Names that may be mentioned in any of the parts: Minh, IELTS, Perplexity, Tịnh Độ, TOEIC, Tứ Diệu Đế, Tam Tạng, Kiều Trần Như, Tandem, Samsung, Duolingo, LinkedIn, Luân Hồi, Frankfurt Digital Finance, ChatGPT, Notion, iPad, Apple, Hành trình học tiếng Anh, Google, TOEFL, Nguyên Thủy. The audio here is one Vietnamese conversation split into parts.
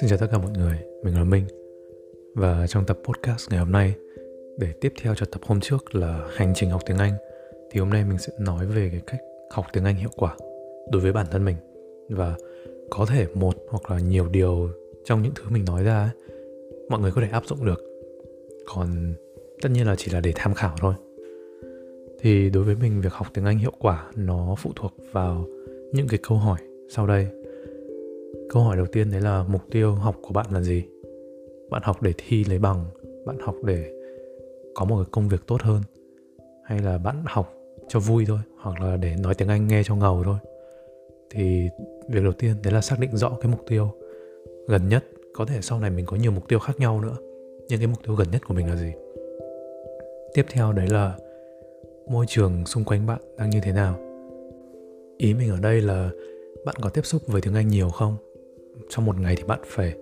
Xin chào tất cả mọi người, mình là Minh. Và trong tập podcast ngày hôm nay, để tiếp theo cho tập hôm trước là hành trình học tiếng Anh, thì hôm nay mình sẽ nói về cái cách học tiếng Anh hiệu quả đối với bản thân mình. Và có thể một hoặc là nhiều điều trong những thứ mình nói ra ấy, mọi người có thể áp dụng được. Còn tất nhiên là chỉ là để tham khảo thôi. Thì đối với mình, việc học tiếng Anh hiệu quả nó phụ thuộc vào những cái câu hỏi sau đây. Câu hỏi đầu tiên đấy là mục tiêu học của bạn là gì? Bạn học để thi lấy bằng, bạn học để có một cái công việc tốt hơn, hay là bạn học cho vui thôi, hoặc là để nói tiếng Anh nghe cho ngầu thôi. Thì việc đầu tiên đấy là xác định rõ cái mục tiêu gần nhất. Có thể sau này mình có nhiều mục tiêu khác nhau nữa, nhưng cái mục tiêu gần nhất của mình là gì? Tiếp theo đấy là môi trường xung quanh bạn đang như thế nào. Ý mình ở đây là bạn có tiếp xúc với tiếng Anh nhiều không? Trong một ngày thì bạn phải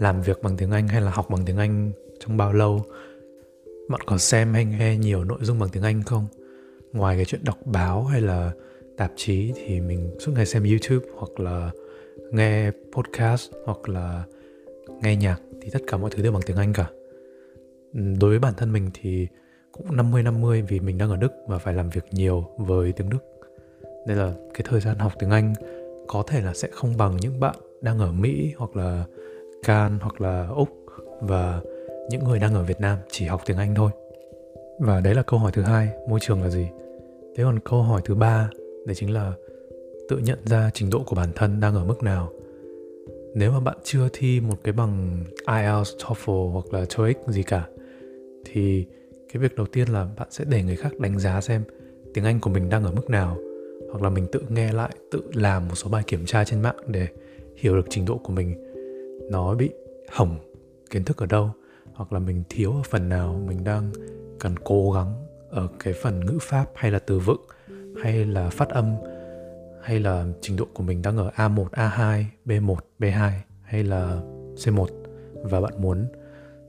làm việc bằng tiếng Anh hay là học bằng tiếng Anh trong bao lâu? Bạn có xem hay nghe nhiều nội dung bằng tiếng Anh không? Ngoài cái chuyện đọc báo hay là tạp chí thì mình suốt ngày xem YouTube hoặc là nghe podcast hoặc là nghe nhạc, thì tất cả mọi thứ đều bằng tiếng Anh cả. Đối với bản thân mình thì cũng 50-50 vì mình đang ở Đức và phải làm việc nhiều với tiếng Đức. Nên là cái thời gian học tiếng Anh có thể là sẽ không bằng những bạn đang ở Mỹ hoặc là Can hoặc là Úc và những người đang ở Việt Nam chỉ học tiếng Anh thôi. Và đấy là câu hỏi thứ hai, môi trường là gì? Thế còn câu hỏi thứ ba, đấy chính là tự nhận ra trình độ của bản thân đang ở mức nào. Nếu mà bạn chưa thi một cái bằng IELTS, TOEFL hoặc là TOEIC gì cả, thì cái việc đầu tiên là bạn sẽ để người khác đánh giá xem tiếng Anh của mình đang ở mức nào. Hoặc là mình tự nghe lại, tự làm một số bài kiểm tra trên mạng để hiểu được trình độ của mình nó bị hỏng kiến thức ở đâu, hoặc là mình thiếu ở phần nào, mình đang cần cố gắng ở cái phần ngữ pháp hay là từ vựng hay là phát âm, hay là trình độ của mình đang ở A1, A2, B1, B2 hay là C1 và bạn muốn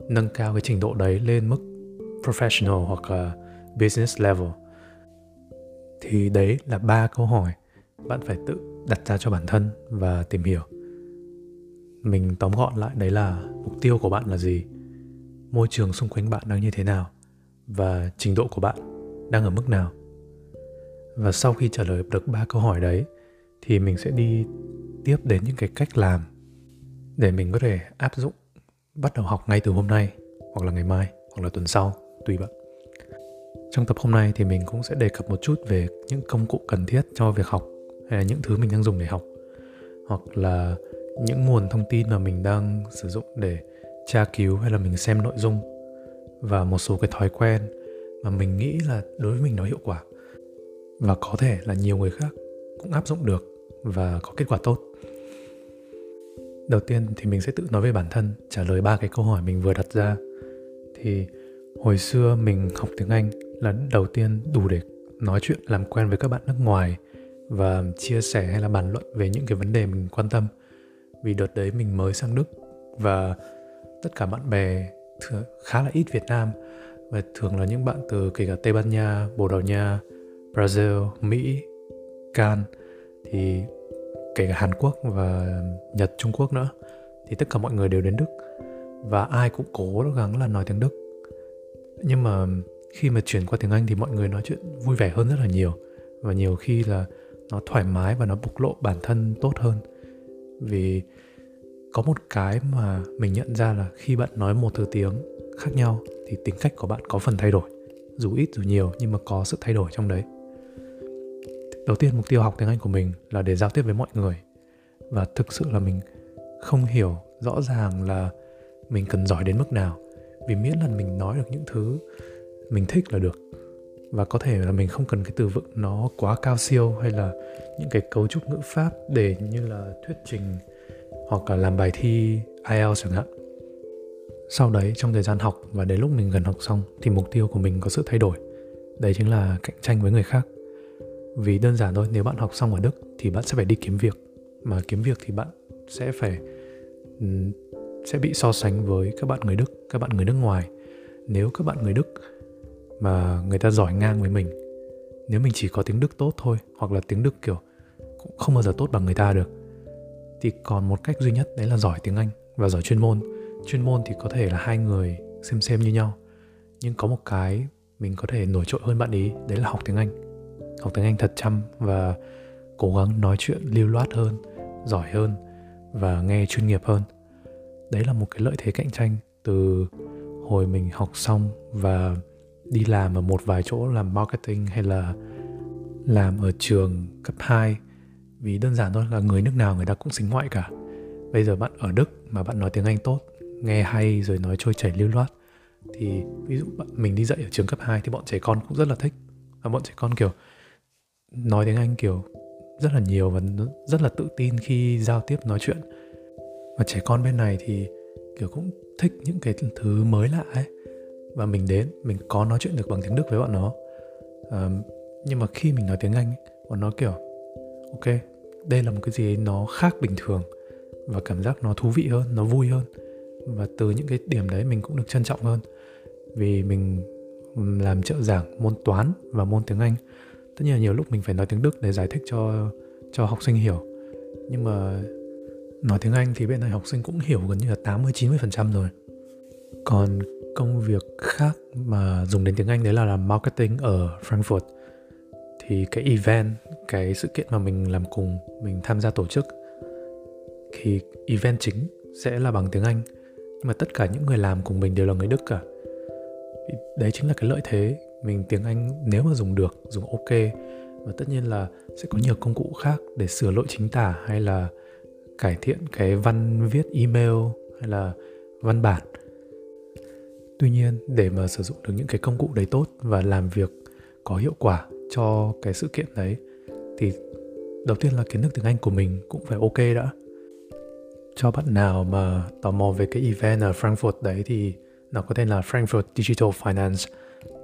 nâng cao cái trình độ đấy lên mức professional hoặc là business level. Thì đấy là ba câu hỏi bạn phải tự đặt ra cho bản thân và tìm hiểu. Mình tóm gọn lại, đấy là mục tiêu của bạn là gì, môi trường xung quanh bạn đang như thế nào và trình độ của bạn đang ở mức nào. Và sau khi trả lời được ba câu hỏi đấy thì mình sẽ đi tiếp đến những cái cách làm để mình có thể áp dụng, bắt đầu học ngay từ hôm nay hoặc là ngày mai hoặc là tuần sau, tùy bạn. Trong tập hôm nay thì mình cũng sẽ đề cập một chút về những công cụ cần thiết cho việc học, hay là những thứ mình đang dùng để học, hoặc là những nguồn thông tin mà mình đang sử dụng để tra cứu hay là mình xem nội dung, và một số cái thói quen mà mình nghĩ là đối với mình nó hiệu quả và có thể là nhiều người khác cũng áp dụng được và có kết quả tốt. Đầu tiên thì mình sẽ tự nói về bản thân, trả lời ba cái câu hỏi mình vừa đặt ra. Thì hồi xưa mình học tiếng Anh là đầu tiên đủ để nói chuyện, làm quen với các bạn nước ngoài và chia sẻ hay là bàn luận về những cái vấn đề mình quan tâm. Vì đợt đấy mình mới sang Đức và tất cả bạn bè khá là ít Việt Nam, và thường là những bạn từ kể cả Tây Ban Nha, Bồ Đào Nha, Brazil, Mỹ, Can, thì kể cả Hàn Quốc và Nhật, Trung Quốc nữa. Thì tất cả mọi người đều đến Đức và ai cũng cố gắng là nói tiếng Đức. Nhưng mà khi mà chuyển qua tiếng Anh thì mọi người nói chuyện vui vẻ hơn rất là nhiều, và nhiều khi là nó thoải mái và nó bộc lộ bản thân tốt hơn. Vì có một cái mà mình nhận ra là khi bạn nói một thứ tiếng khác nhau thì tính cách của bạn có phần thay đổi, dù ít dù nhiều nhưng mà có sự thay đổi trong đấy. Đầu tiên, mục tiêu học tiếng Anh của mình là để giao tiếp với mọi người, và thực sự là mình không hiểu rõ ràng là mình cần giỏi đến mức nào. Vì miễn là mình nói được những thứ mình thích là được. Và có thể là mình không cần cái từ vựng nó quá cao siêu, hay là những cái cấu trúc ngữ pháp để như là thuyết trình hoặc là làm bài thi IELTS chẳng hạn. Sau đấy, trong thời gian học và đến lúc mình gần học xong thì mục tiêu của mình có sự thay đổi. Đấy chính là cạnh tranh với người khác. Vì đơn giản thôi, nếu bạn học xong ở Đức thì bạn sẽ phải đi kiếm việc. Mà kiếm việc thì bạn sẽ phải sẽ bị so sánh với các bạn người Đức, các bạn người nước ngoài. Nếu các bạn người Đức mà người ta giỏi ngang với mình, nếu mình chỉ có tiếng Đức tốt thôi, hoặc là tiếng Đức kiểu cũng không bao giờ tốt bằng người ta được, thì còn một cách duy nhất đấy là giỏi tiếng Anh và giỏi chuyên môn. Chuyên môn thì có thể là hai người xem như nhau, nhưng có một cái mình có thể nổi trội hơn bạn ý, đấy là học tiếng Anh. Học tiếng Anh thật chăm và cố gắng nói chuyện lưu loát hơn, giỏi hơn và nghe chuyên nghiệp hơn. Đấy là một cái lợi thế cạnh tranh từ hồi mình học xong và đi làm ở một vài chỗ làm marketing hay là làm ở trường cấp 2. Vì đơn giản thôi là người nước nào người ta cũng xính ngoại cả. Bây giờ bạn ở Đức mà bạn nói tiếng Anh tốt, nghe hay rồi nói trôi chảy lưu loát, thì ví dụ mình đi dạy ở trường cấp 2 thì bọn trẻ con cũng rất là thích. Và bọn trẻ con kiểu nói tiếng Anh kiểu rất là nhiều và rất là tự tin khi giao tiếp nói chuyện. Và trẻ con bên này thì kiểu cũng thích những cái thứ mới lạ ấy. Và mình đến, mình có nói chuyện được bằng tiếng Đức với bọn nó. Nhưng mà khi mình nói tiếng Anh, bọn nó kiểu ok, đây là một cái gì ấy nó khác bình thường và cảm giác nó thú vị hơn, nó vui hơn. Và từ những cái điểm đấy mình cũng được trân trọng hơn. Vì mình làm trợ giảng môn toán và môn tiếng Anh, tất nhiên là nhiều lúc mình phải nói tiếng Đức để giải thích cho học sinh hiểu. Nhưng mà nói tiếng Anh thì bên này học sinh cũng hiểu gần như là 80-90% rồi. Còn công việc khác mà dùng đến tiếng Anh đấy là làm marketing ở Frankfurt. Thì cái event, cái sự kiện mà mình làm cùng, mình tham gia tổ chức, thì event chính sẽ là bằng tiếng Anh. Nhưng mà tất cả những người làm cùng mình đều là người Đức cả. Đấy chính là cái lợi thế. Mình tiếng Anh nếu mà dùng được, dùng ok. Và tất nhiên là sẽ có nhiều công cụ khác để sửa lỗi chính tả hay là cải thiện cái văn viết email hay là văn bản. Tuy nhiên, để mà sử dụng được những cái công cụ đấy tốt và làm việc có hiệu quả cho cái sự kiện đấy, thì đầu tiên là kiến thức tiếng Anh của mình cũng phải ok đã. Cho bạn nào mà tò mò về cái event ở Frankfurt đấy thì nó có tên là Frankfurt Digital Finance.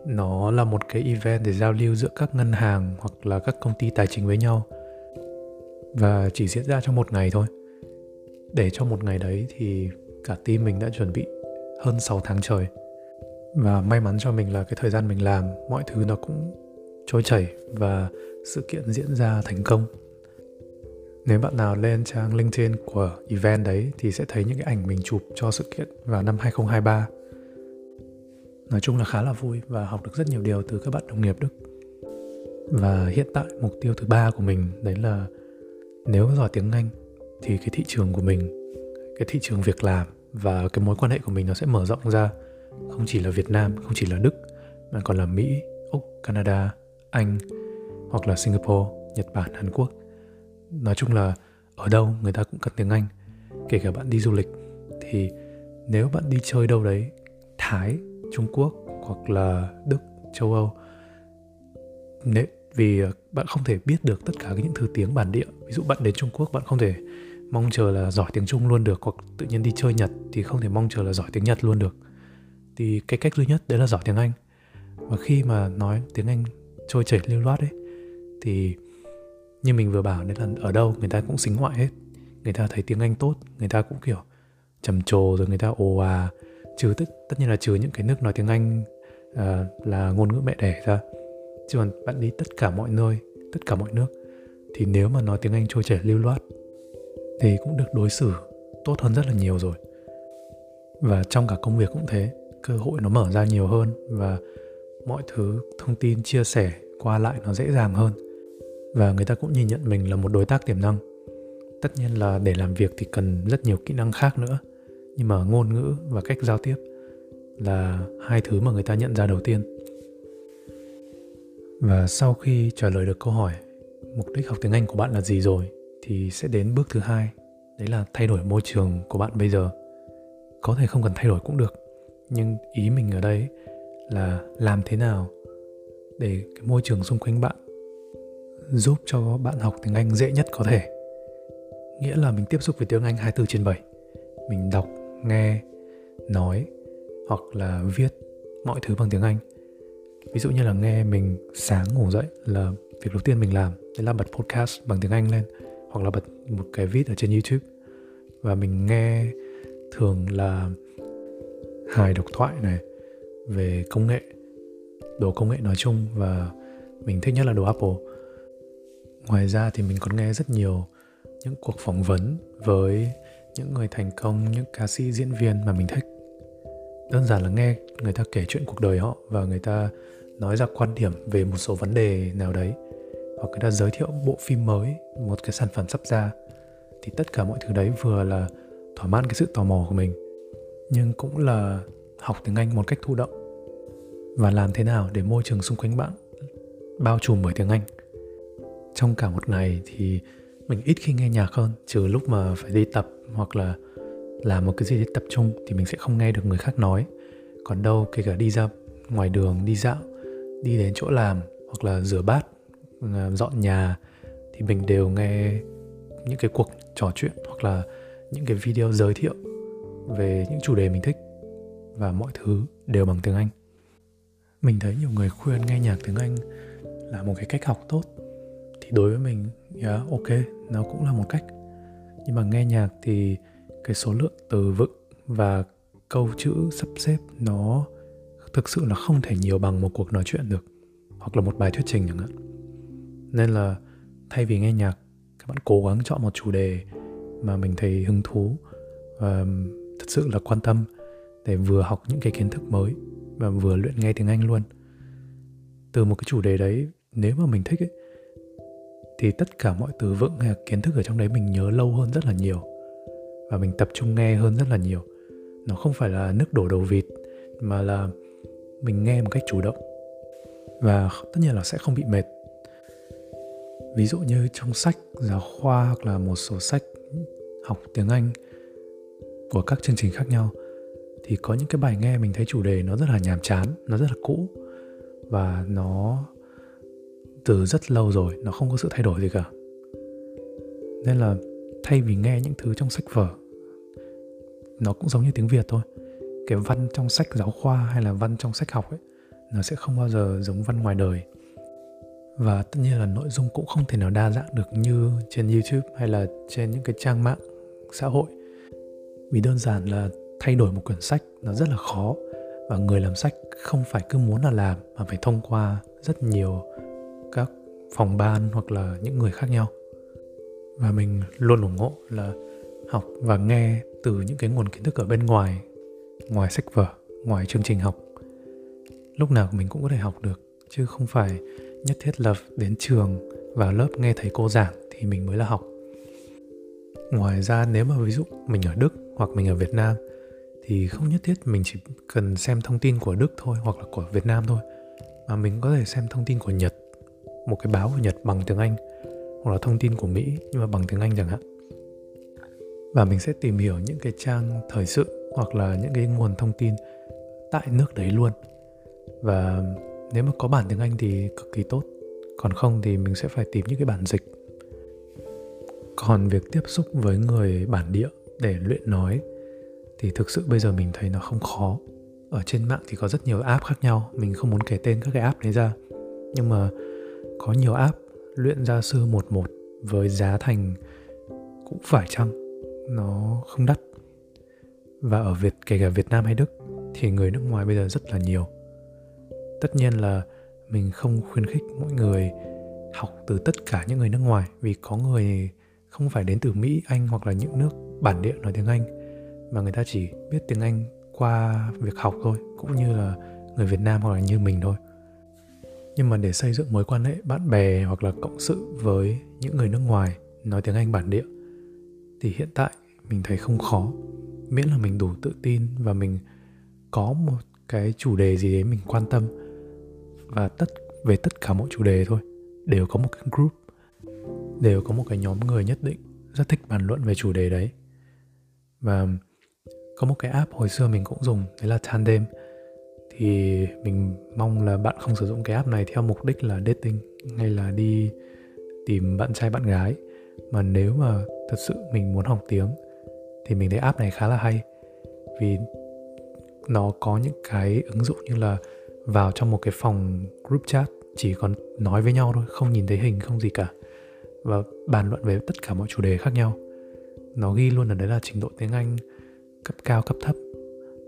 Nó là một cái event để giao lưu giữa các ngân hàng hoặc là các công ty tài chính với nhau. Và chỉ diễn ra trong một ngày thôi. Để cho một ngày đấy thì cả team mình đã chuẩn bị hơn 6 tháng trời. Và may mắn cho mình là cái thời gian mình làm, mọi thứ nó cũng trôi chảy và sự kiện diễn ra thành công. Nếu bạn nào lên trang LinkedIn của event đấy thì sẽ thấy những cái ảnh mình chụp cho sự kiện vào năm 2023. Nói chung là khá là vui và học được rất nhiều điều từ các bạn đồng nghiệp Đức. Và hiện tại mục tiêu thứ 3 của mình đấy là nếu giỏi tiếng Anh thì cái thị trường của mình, cái thị trường việc làm và cái mối quan hệ của mình nó sẽ mở rộng ra. Không chỉ là Việt Nam, không chỉ là Đức, mà còn là Mỹ, Úc, Canada, Anh hoặc là Singapore, Nhật Bản, Hàn Quốc. Nói chung là ở đâu người ta cũng cần tiếng Anh. Kể cả bạn đi du lịch thì nếu bạn đi chơi đâu đấy, Thái, Trung Quốc hoặc là Đức, châu Âu, nếu vì bạn không thể biết được tất cả những thứ tiếng bản địa. Ví dụ bạn đến Trung Quốc, bạn không thể mong chờ là giỏi tiếng Trung luôn được, hoặc tự nhiên đi chơi Nhật thì không thể mong chờ là giỏi tiếng Nhật luôn được. Thì cái cách duy nhất đấy là giỏi tiếng Anh. Và khi mà nói tiếng Anh trôi chảy lưu loát ấy, thì như mình vừa bảo, đấy là ở đâu người ta cũng xính ngoại hết. Người ta thấy tiếng Anh tốt, người ta cũng kiểu trầm trồ rồi người ta ồ à. Trừ tất nhiên là trừ những cái nước nói tiếng Anh là ngôn ngữ mẹ đẻ ra. Chứ còn bạn đi tất cả mọi nơi, tất cả mọi nước, thì nếu mà nói tiếng Anh trôi chảy lưu loát thì cũng được đối xử tốt hơn rất là nhiều rồi. Và trong cả công việc cũng thế, cơ hội nó mở ra nhiều hơn và mọi thứ thông tin chia sẻ qua lại nó dễ dàng hơn. Và người ta cũng nhìn nhận mình là một đối tác tiềm năng. Tất nhiên là để làm việc thì cần rất nhiều kỹ năng khác nữa, nhưng mà ngôn ngữ và cách giao tiếp là hai thứ mà người ta nhận ra đầu tiên. Và sau khi trả lời được câu hỏi mục đích học tiếng Anh của bạn là gì rồi, thì sẽ đến bước thứ hai, đấy là thay đổi môi trường của bạn bây giờ. Có thể không cần thay đổi cũng được, nhưng ý mình ở đây là làm thế nào để cái môi trường xung quanh bạn giúp cho bạn học tiếng Anh dễ nhất có thể. Nghĩa là mình tiếp xúc với tiếng Anh 24/7. Mình đọc, nghe, nói hoặc là viết mọi thứ bằng tiếng Anh. Ví dụ như là nghe, mình sáng ngủ dậy là việc đầu tiên mình làm, đấy là bật podcast bằng tiếng Anh lên hoặc là bật một cái video ở trên YouTube. Và mình nghe thường là hài độc thoại này, về công nghệ, đồ công nghệ nói chung, và mình thích nhất là đồ Apple. Ngoài ra thì mình còn nghe rất nhiều những cuộc phỏng vấn với những người thành công, những ca sĩ, diễn viên mà mình thích. Đơn giản là nghe người ta kể chuyện cuộc đời họ và người ta nói ra quan điểm về một số vấn đề nào đấy, hoặc người ta giới thiệu bộ phim mới, một cái sản phẩm sắp ra. Thì tất cả mọi thứ đấy vừa là thỏa mãn cái sự tò mò của mình, nhưng cũng là học tiếng Anh một cách thụ động. Và làm thế nào để môi trường xung quanh bạn bao trùm bởi tiếng Anh. Trong cả một ngày thì mình ít khi nghe nhạc hơn, trừ lúc mà phải đi tập hoặc là làm một cái gì tập trung thì mình sẽ không nghe được người khác nói. Còn đâu kể cả đi ra ngoài đường, đi dạo, đi đến chỗ làm hoặc là rửa bát, dọn nhà thì mình đều nghe những cái cuộc trò chuyện hoặc là những cái video giới thiệu về những chủ đề mình thích, và mọi thứ đều bằng tiếng Anh. Mình thấy nhiều người khuyên nghe nhạc tiếng Anh là một cái cách học tốt, thì đối với mình ok, nó cũng là một cách. Nhưng mà nghe nhạc thì cái số lượng từ vựng và câu chữ sắp xếp nó thực sự là không thể nhiều bằng một cuộc nói chuyện được, hoặc là một bài thuyết trình chẳng hạn. Nên là thay vì nghe nhạc, các bạn cố gắng chọn một chủ đề mà mình thấy hứng thú và thật sự là quan tâm để vừa học những cái kiến thức mới và vừa luyện nghe tiếng Anh luôn. Từ một cái chủ đề đấy, nếu mà mình thích ấy, thì tất cả mọi từ vựng hay kiến thức ở trong đấy mình nhớ lâu hơn rất là nhiều, và mình tập trung nghe hơn rất là nhiều. Nó không phải là nước đổ đầu vịt, mà là mình nghe một cách chủ động, và tất nhiên là sẽ không bị mệt. Ví dụ như trong sách giáo khoa hoặc là một số sách học tiếng Anh của các chương trình khác nhau, thì có những cái bài nghe mình thấy chủ đề nó rất là nhàm chán, nó rất là cũ, và nó từ rất lâu rồi, nó không có sự thay đổi gì cả. Nên là thay vì nghe những thứ trong sách vở, nó cũng giống như tiếng Việt thôi. Cái văn trong sách giáo khoa hay là văn trong sách học ấy, nó sẽ không bao giờ giống văn ngoài đời. Và tất nhiên là nội dung cũng không thể nào đa dạng được như trên YouTube hay là trên những cái trang mạng xã hội. Vì đơn giản là thay đổi một quyển sách nó rất là khó, và người làm sách không phải cứ muốn là làm, mà phải thông qua rất nhiều các phòng ban hoặc là những người khác nhau. Và mình luôn ủng hộ là học và nghe từ những cái nguồn kiến thức ở bên ngoài, ngoài sách vở, ngoài chương trình học. Lúc nào mình cũng có thể học được, chứ không phải nhất thiết là đến trường, vào lớp nghe thầy cô giảng thì mình mới là học. Ngoài ra, nếu mà ví dụ mình ở Đức hoặc mình ở Việt Nam thì không nhất thiết mình chỉ cần xem thông tin của Đức thôi hoặc là của Việt Nam thôi, mà mình có thể xem thông tin của Nhật, một cái báo của Nhật bằng tiếng Anh, hoặc là thông tin của Mỹ nhưng mà bằng tiếng Anh chẳng hạn. Và mình sẽ tìm hiểu những cái trang thời sự hoặc là những cái nguồn thông tin tại nước đấy luôn. Và nếu mà có bản tiếng Anh thì cực kỳ tốt, còn không thì mình sẽ phải tìm những cái bản dịch. Còn việc tiếp xúc với người bản địa để luyện nói thì thực sự bây giờ mình thấy nó không khó. Ở trên mạng thì có rất nhiều app khác nhau, mình không muốn kể tên các cái app đấy ra, nhưng mà có nhiều app luyện gia sư 1-1 với giá thành cũng phải chăng, nó không đắt. Và ở kể cả Việt Nam hay Đức thì người nước ngoài bây giờ rất là nhiều. Tất nhiên là mình không khuyến khích mọi người học từ tất cả những người nước ngoài, vì có người không phải đến từ Mỹ, Anh hoặc là những nước bản địa nói tiếng Anh, mà người ta chỉ biết tiếng Anh qua việc học thôi, cũng như là người Việt Nam hoặc là như mình thôi. Nhưng mà để xây dựng mối quan hệ bạn bè hoặc là cộng sự với những người nước ngoài nói tiếng Anh bản địa thì hiện tại mình thấy không khó, miễn là mình đủ tự tin và mình có một cái chủ đề gì đấy mình quan tâm, và về tất cả mọi chủ đề thôi, đều có một cái group, đều có một cái nhóm người nhất định rất thích bàn luận về chủ đề đấy. Và có một cái app hồi xưa mình cũng dùng, đấy là Tandem. Thì mình mong là bạn không sử dụng cái app này theo mục đích là dating hay là đi tìm bạn trai bạn gái, mà nếu mà thật sự mình muốn học tiếng thì mình thấy app này khá là hay, vì nó có những cái ứng dụng như là vào trong một cái phòng group chat, chỉ còn nói với nhau thôi, không nhìn thấy hình, không gì cả, và bàn luận về tất cả mọi chủ đề khác nhau. Nó ghi luôn ở đấy là trình độ tiếng Anh cấp cao, cấp thấp,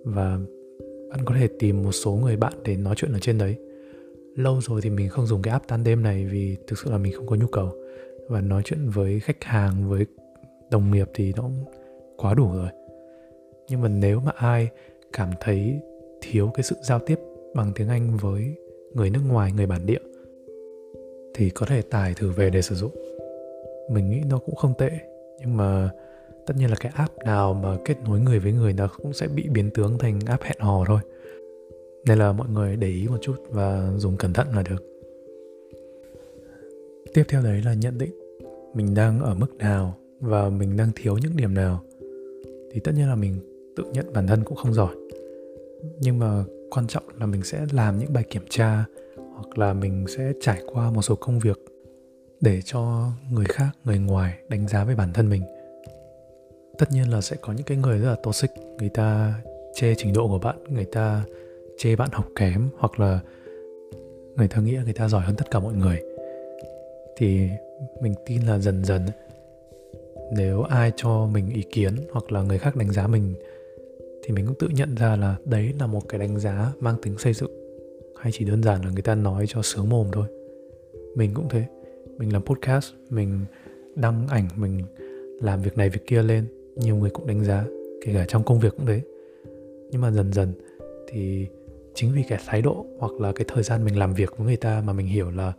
và bạn có thể tìm một số người bạn để nói chuyện ở trên đấy. Lâu rồi thì mình không dùng cái app Tandem này vì thực sự là mình không có nhu cầu, và nói chuyện với khách hàng, với đồng nghiệp thì nó quá đủ rồi. Nhưng mà nếu mà ai cảm thấy thiếu cái sự giao tiếp bằng tiếng Anh với người nước ngoài, người bản địa, thì có thể tải thử về để sử dụng. Mình nghĩ nó cũng không tệ. Nhưng mà tất nhiên là cái app nào mà kết nối người với người nó cũng sẽ bị biến tướng thành app hẹn hò thôi. Nên là mọi người để ý một chút và dùng cẩn thận là được. Tiếp theo đấy là nhận định mình đang ở mức nào và mình đang thiếu những điểm nào. Thì tất nhiên là mình tự nhận bản thân cũng không giỏi, nhưng mà quan trọng là mình sẽ làm những bài kiểm tra hoặc là mình sẽ trải qua một số công việc để cho người khác, người ngoài đánh giá về bản thân mình. Tất nhiên là sẽ có những cái người rất là toxic, người ta chê trình độ của bạn, người ta chê bạn học kém, hoặc là người ta nghĩ người ta giỏi hơn tất cả mọi người. Thì mình tin là dần dần nếu ai cho mình ý kiến hoặc là người khác đánh giá mình thì mình cũng tự nhận ra là đấy là một cái đánh giá mang tính xây dựng, hay chỉ đơn giản là người ta nói cho sướng mồm thôi. Mình cũng thế, mình làm podcast, mình đăng ảnh, mình làm việc này việc kia lên, nhiều người cũng đánh giá, kể cả trong công việc cũng thế. Nhưng mà dần dần thì chính vì cái thái độ hoặc là cái thời gian mình làm việc với người ta mà mình hiểu là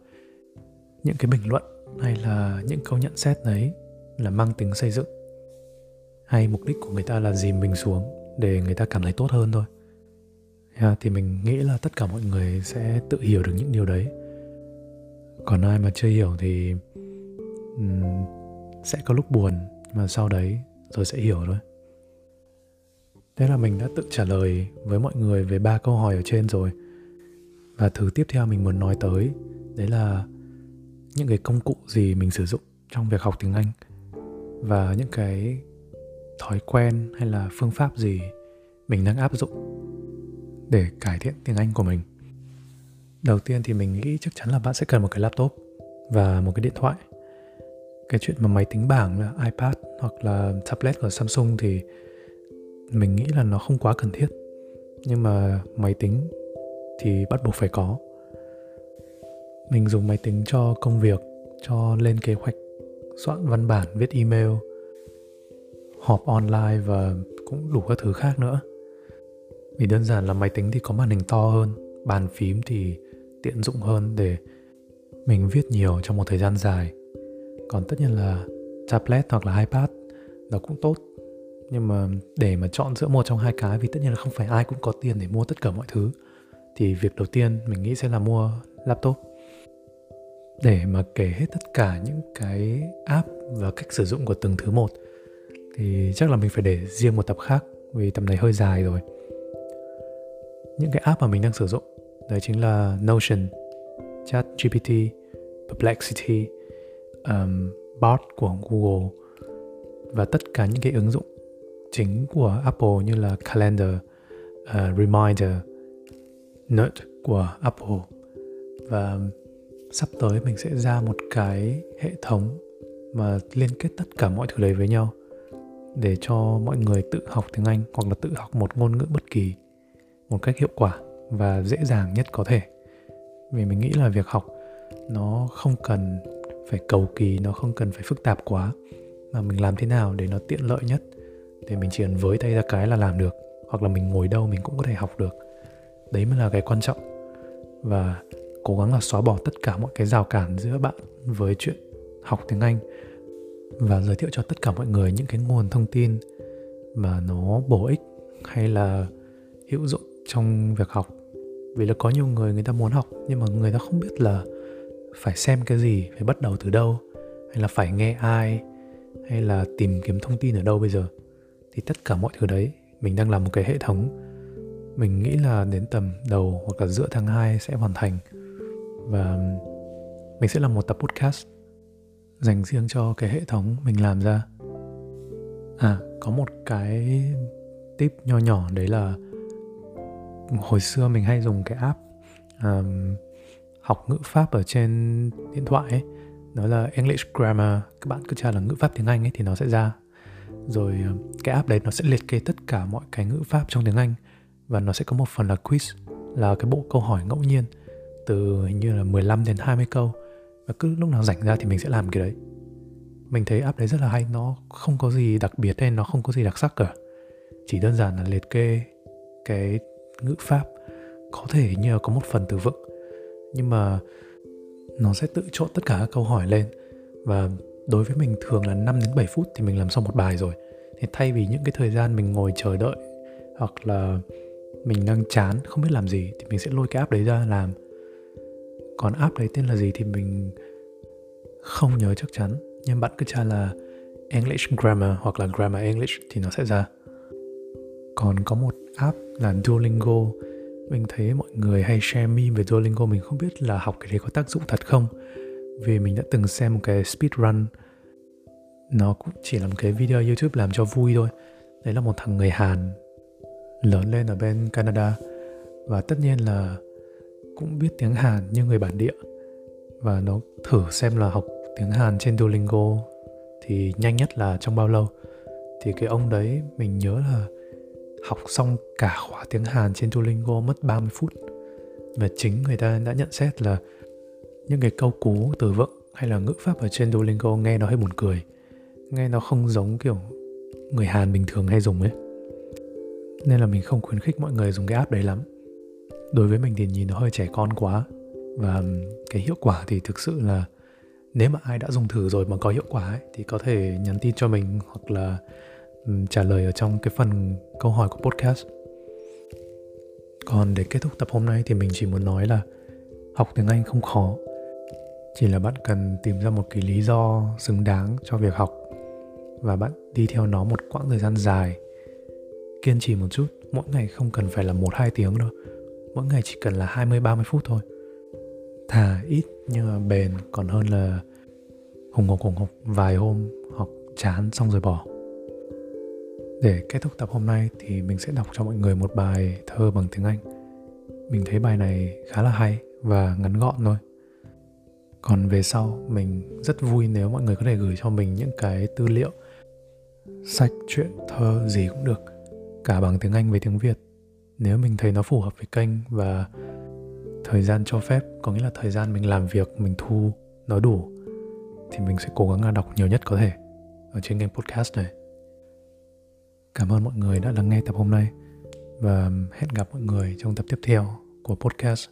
những cái bình luận hay là những câu nhận xét đấy là mang tính xây dựng, hay mục đích của người ta là dìm mình xuống để người ta cảm thấy tốt hơn thôi. Thì mình nghĩ là tất cả mọi người sẽ tự hiểu được những điều đấy. Còn ai mà chưa hiểu thì sẽ có lúc buồn, mà sau đấy rồi sẽ hiểu thôi. Thế là mình đã tự trả lời với mọi người về 3 câu hỏi ở trên rồi. Và thứ tiếp theo mình muốn nói tới đấy là những cái công cụ gì mình sử dụng trong việc học tiếng Anh, và những cái thói quen hay là phương pháp gì mình đang áp dụng để cải thiện tiếng Anh của mình. Đầu tiên thì mình nghĩ chắc chắn là bạn sẽ cần một cái laptop và một cái điện thoại. Cái chuyện mà máy tính bảng là iPad hoặc là tablet của Samsung thì mình nghĩ là nó không quá cần thiết. Nhưng mà máy tính thì bắt buộc phải có. Mình dùng máy tính cho công việc, cho lên kế hoạch, soạn văn bản, viết email, họp online và cũng đủ các thứ khác nữa. Vì đơn giản là máy tính thì có màn hình to hơn, bàn phím thì tiện dụng hơn để mình viết nhiều trong một thời gian dài. Còn tất nhiên là tablet hoặc là iPad nó cũng tốt, nhưng mà để mà chọn giữa một trong hai cái, vì tất nhiên là không phải ai cũng có tiền để mua tất cả mọi thứ, thì việc đầu tiên mình nghĩ sẽ là mua laptop, để mà kể hết tất cả những cái app và cách sử dụng của từng thứ một. Thì chắc là mình phải để riêng một tập khác, vì tập này hơi dài rồi. Những cái app mà mình đang sử dụng đấy chính là Notion, ChatGPT, Perplexity, Bard của Google, và tất cả những cái ứng dụng chính của Apple như là Calendar, Reminder, Note của Apple. Và sắp tới mình sẽ ra một cái hệ thống mà liên kết tất cả mọi thứ đấy với nhau để cho mọi người tự học tiếng Anh hoặc là tự học một ngôn ngữ bất kỳ một cách hiệu quả và dễ dàng nhất có thể. Vì mình nghĩ là việc học nó không cần phải cầu kỳ, nó không cần phải phức tạp quá, mà mình làm thế nào để nó tiện lợi nhất, để mình chỉ cần với tay ra cái là làm được, hoặc là mình ngồi đâu mình cũng có thể học được. Đấy mới là cái quan trọng. Và cố gắng là xóa bỏ tất cả mọi cái rào cản giữa bạn với chuyện học tiếng Anh, và giới thiệu cho tất cả mọi người những cái nguồn thông tin mà nó bổ ích hay là hữu dụng trong việc học. Vì là có nhiều người, người ta muốn học nhưng mà người ta không biết là phải xem cái gì, phải bắt đầu từ đâu, hay là phải nghe ai, hay là tìm kiếm thông tin ở đâu bây giờ. Thì tất cả mọi thứ đấy mình đang làm một cái hệ thống. Mình nghĩ là đến tầm đầu hoặc là giữa tháng 2 sẽ hoàn thành. Và mình sẽ làm một tập podcast dành riêng cho cái hệ thống mình làm ra. Có một cái tip nho nhỏ đấy là hồi xưa mình hay dùng cái app học ngữ pháp ở trên điện thoại ấy. Nó là English Grammar. Các bạn cứ tra là ngữ pháp tiếng Anh ấy thì nó sẽ ra. Rồi cái app đấy nó sẽ liệt kê tất cả mọi cái ngữ pháp trong tiếng Anh. Và nó sẽ có một phần là quiz, là cái bộ câu hỏi ngẫu nhiên từ hình như là 15 đến 20 câu. Và cứ lúc nào rảnh ra thì mình sẽ làm cái đấy. Mình thấy app đấy rất là hay, nó không có gì đặc biệt hay nó không có gì đặc sắc cả. Chỉ đơn giản là liệt kê cái ngữ pháp, có thể như là có một phần từ vựng, nhưng mà nó sẽ tự trộn tất cả các câu hỏi lên. Và đối với mình thường là 5 đến 7 phút thì mình làm xong một bài rồi. Thì thay vì những cái thời gian mình ngồi chờ đợi hoặc là mình đang chán không biết làm gì thì mình sẽ lôi cái app đấy ra làm. Còn app đấy tên là gì thì mình không nhớ chắc chắn, nhưng bạn cứ tra là English Grammar hoặc là Grammar English thì nó sẽ ra. Còn có một app là Duolingo. Mình thấy mọi người hay share meme về Duolingo. Mình không biết là học cái đấy có tác dụng thật không, vì mình đã từng xem một cái speedrun. Nó cũng chỉ là một cái video YouTube làm cho vui thôi. Đấy là một thằng người Hàn lớn lên ở bên Canada, và tất nhiên là cũng biết tiếng Hàn như người bản địa. Và nó thử xem là học tiếng Hàn trên Duolingo thì nhanh nhất là trong bao lâu. Thì cái ông đấy mình nhớ là học xong cả khóa tiếng Hàn trên Duolingo mất 30 phút. Và chính người ta đã nhận xét là những cái câu cú, từ vựng hay là ngữ pháp ở trên Duolingo nghe nó hơi buồn cười, nghe nó không giống kiểu người Hàn bình thường hay dùng ấy. Nên là mình không khuyến khích mọi người dùng cái app đấy lắm. Đối với mình thì nhìn nó hơi trẻ con quá. Và cái hiệu quả thì thực sự là nếu mà ai đã dùng thử rồi mà có hiệu quả ấy, thì có thể nhắn tin cho mình hoặc là trả lời ở trong cái phần câu hỏi của podcast. Còn để kết thúc tập hôm nay thì mình chỉ muốn nói là học tiếng Anh không khó, chỉ là bạn cần tìm ra một cái lý do xứng đáng cho việc học và bạn đi theo nó một quãng thời gian dài. Kiên trì một chút, mỗi ngày không cần phải là 1-2 tiếng đâu, mỗi ngày chỉ cần là 20-30 phút thôi. Thà ít nhưng mà bền còn hơn là hùng hục vài hôm học chán xong rồi bỏ. Để kết thúc tập hôm nay thì mình sẽ đọc cho mọi người một bài thơ bằng tiếng Anh. Mình thấy bài này khá là hay và ngắn gọn thôi. Còn về sau mình rất vui nếu mọi người có thể gửi cho mình những cái tư liệu, sách, truyện, thơ gì cũng được, cả bằng tiếng Anh với tiếng Việt, nếu mình thấy nó phù hợp với kênh và thời gian cho phép. Có nghĩa là thời gian mình làm việc, mình thu nó đủ thì mình sẽ cố gắng là đọc nhiều nhất có thể ở trên kênh podcast này. Cảm ơn mọi người đã lắng nghe tập hôm nay và hẹn gặp mọi người trong tập tiếp theo của podcast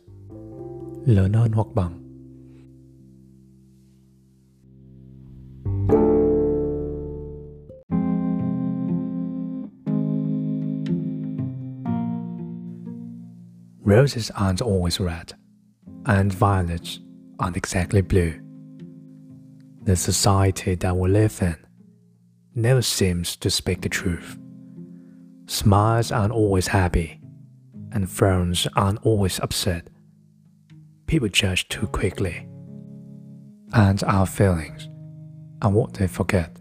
Lớn Hơn Hoặc Bằng. Roses aren't always red, and violets aren't exactly blue. The society that we live in never seems to speak the truth. Smiles aren't always happy, and frowns aren't always upset. People judge too quickly, and our feelings are what they forget.